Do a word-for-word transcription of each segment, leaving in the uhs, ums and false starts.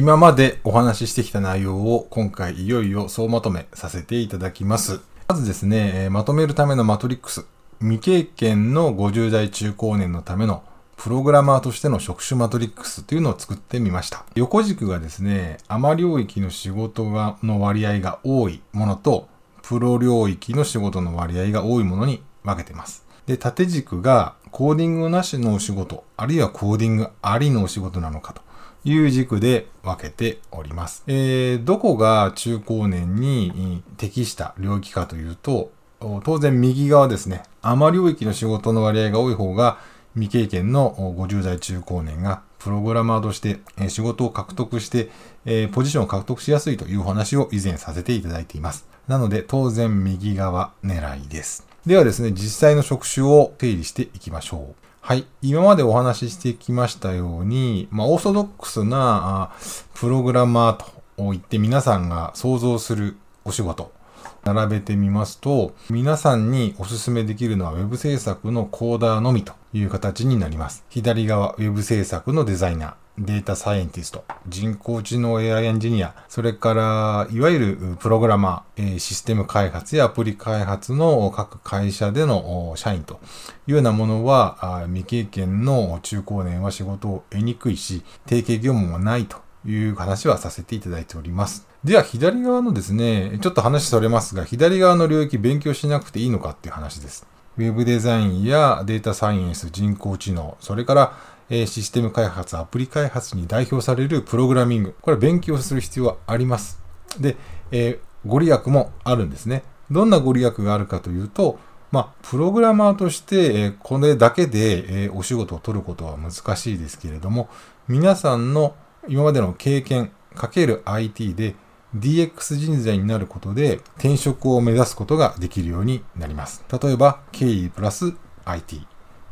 今までお話ししてきた内容を今回いよいよ総まとめさせていただきます。まずですね、まとめるためのマトリックス。未経験のごじゅう代中高年のためのプログラマーとしての職種マトリックスというのを作ってみました。横軸がですね、アマ領域の仕事がの割合が多いものと、プロ領域の仕事の割合が多いものに分けています。で、縦軸がコーディングなしのお仕事、あるいはコーディングありのお仕事なのかという軸で分けております。えー、どこが中高年に適した領域かというと、当然右側ですね。アマ領域の仕事の割合が多い方が未経験のごじゅう代中高年がプログラマーとして仕事を獲得してポジションを獲得しやすいというお話を以前させていただいています。なので当然右側狙いです。ではですね、実際の職種を整理していきましょう。はい。今までお話ししてきましたように、まあ、オーソドックスなプログラマーといって皆さんが想像するお仕事、並べてみますと、皆さんにお勧めできるのは Web 制作のコーダーのみという形になります。左側、Web 制作のデザイナー、データサイエンティスト、人工知能 エーアイ エンジニア、それからいわゆるプログラマー、システム開発やアプリ開発の各会社での社員というようなものは未経験の中高年は仕事を得にくいし、定型業務もないという話はさせていただいております。では左側のですね、ちょっと話それますが、左側の領域勉強しなくていいのかっていう話です。ウェブデザインやデータサイエンス、人工知能、それからシステム開発、アプリ開発に代表されるプログラミング。これは勉強する必要はあります。で、えー、ご利益もあるんですね。どんなご利益があるかというと、まあ、プログラマーとしてこれだけでお仕事を取ることは難しいですけれども、皆さんの今までの経験×アイティー で ディーエックス 人材になることで転職を目指すことができるようになります。例えば、経理プラス アイティー。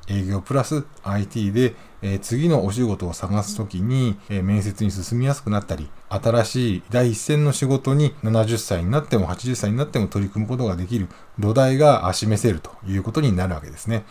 営業プラス アイティー で、えー、次のお仕事を探すときに、えー、面接に進みやすくなったり、新しい第一線の仕事にななじゅっさいになってもはちじゅっさいになっても取り組むことができる土台が示せるということになるわけですね。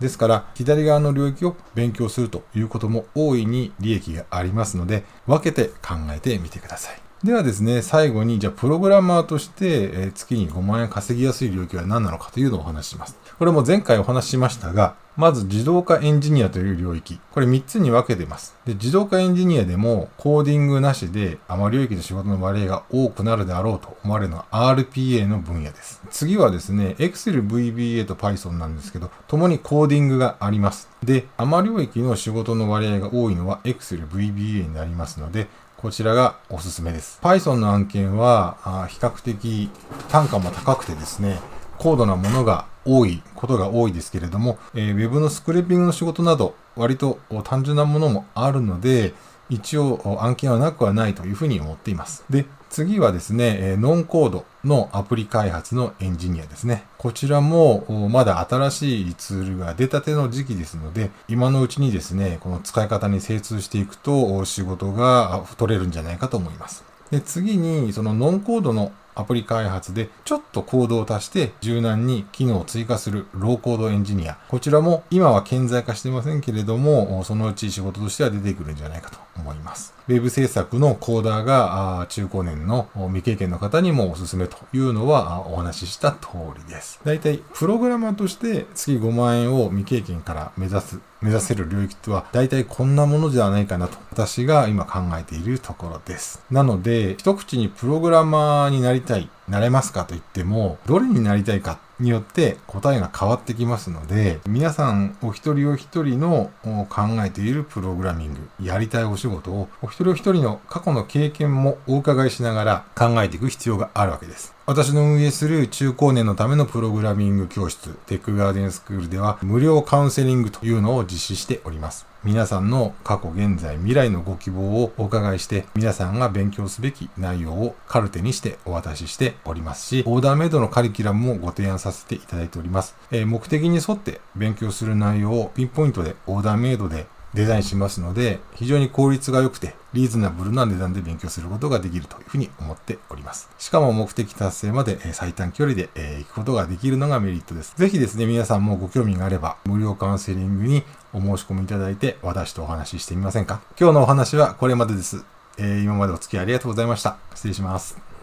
ですから左側の領域を勉強するということも大いに利益がありますので、分けて考えてみてください。ではですね、最後にじゃあプログラマーとして月にごまんえん稼ぎやすい領域は何なのかというのをお話しします。これも前回お話ししましたが、まず自動化エンジニアという領域、これみっつに分けています。で、自動化エンジニアでもコーディングなしでアマ領域の仕事の割合が多くなるであろうと思われるのは アールピーエー の分野です。次はですね、Excel ブイビーエー と Python なんですけど、共にコーディングがあります。で、アマ領域の仕事の割合が多いのは Excel ブイビーエー になりますので、こちらがおすすめです。Python の案件は比較的単価も高くてですね、高度なものが多いことが多いですけれども、えー、Web のスクレーピングの仕事など割と単純なものもあるので、一応案件はなくはないというふうに思っています。で、次はですね、ノンコードのアプリ開発のエンジニアですね。こちらもまだ新しいツールが出たての時期ですので、今のうちにですね、この使い方に精通していくと仕事が取れるんじゃないかと思います。で、次にそのノンコードのアプリ開発でちょっとコードを足して柔軟に機能を追加するローコードエンジニア。こちらも今は顕在化していませんけれども、そのうち仕事としては出てくるんじゃないかと思います。ウェブ制作のコーダーが中高年の未経験の方にもおすすめというのはお話しした通りです。だいたいプログラマーとして月ごまんえんを未経験から目指す、目指せる領域とはだいたいこんなものではないかなと私が今考えているところです。なので一口にプログラマーになりたい、なれますかと言っても、どれになりたいかによって答えが変わってきますので、皆さんお一人お一人の考えているプログラミング、やりたいお仕事をお一人お一人の過去の経験もお伺いしながら考えていく必要があるわけです。私の運営する中高年のためのプログラミング教室、テックガーデンスクールでは無料カウンセリングというのを実施しております。皆さんの過去、現在、未来のご希望をお伺いして、皆さんが勉強すべき内容をカルテにしてお渡ししておりますし、オーダーメイドのカリキュラムもご提案させていただいております。えー、目的に沿って勉強する内容をピンポイントでオーダーメイドでデザインしますので、非常に効率が良くてリーズナブルな値段で勉強することができるというふうに思っております。しかも目的達成まで最短距離で行くことができるのがメリットです。ぜひですね、皆さんもご興味があれば無料カウンセリングにお申し込みいただいて、私とお話ししてみませんか？今日のお話はこれまでです。えー、今までお付き合いありがとうございました。失礼します。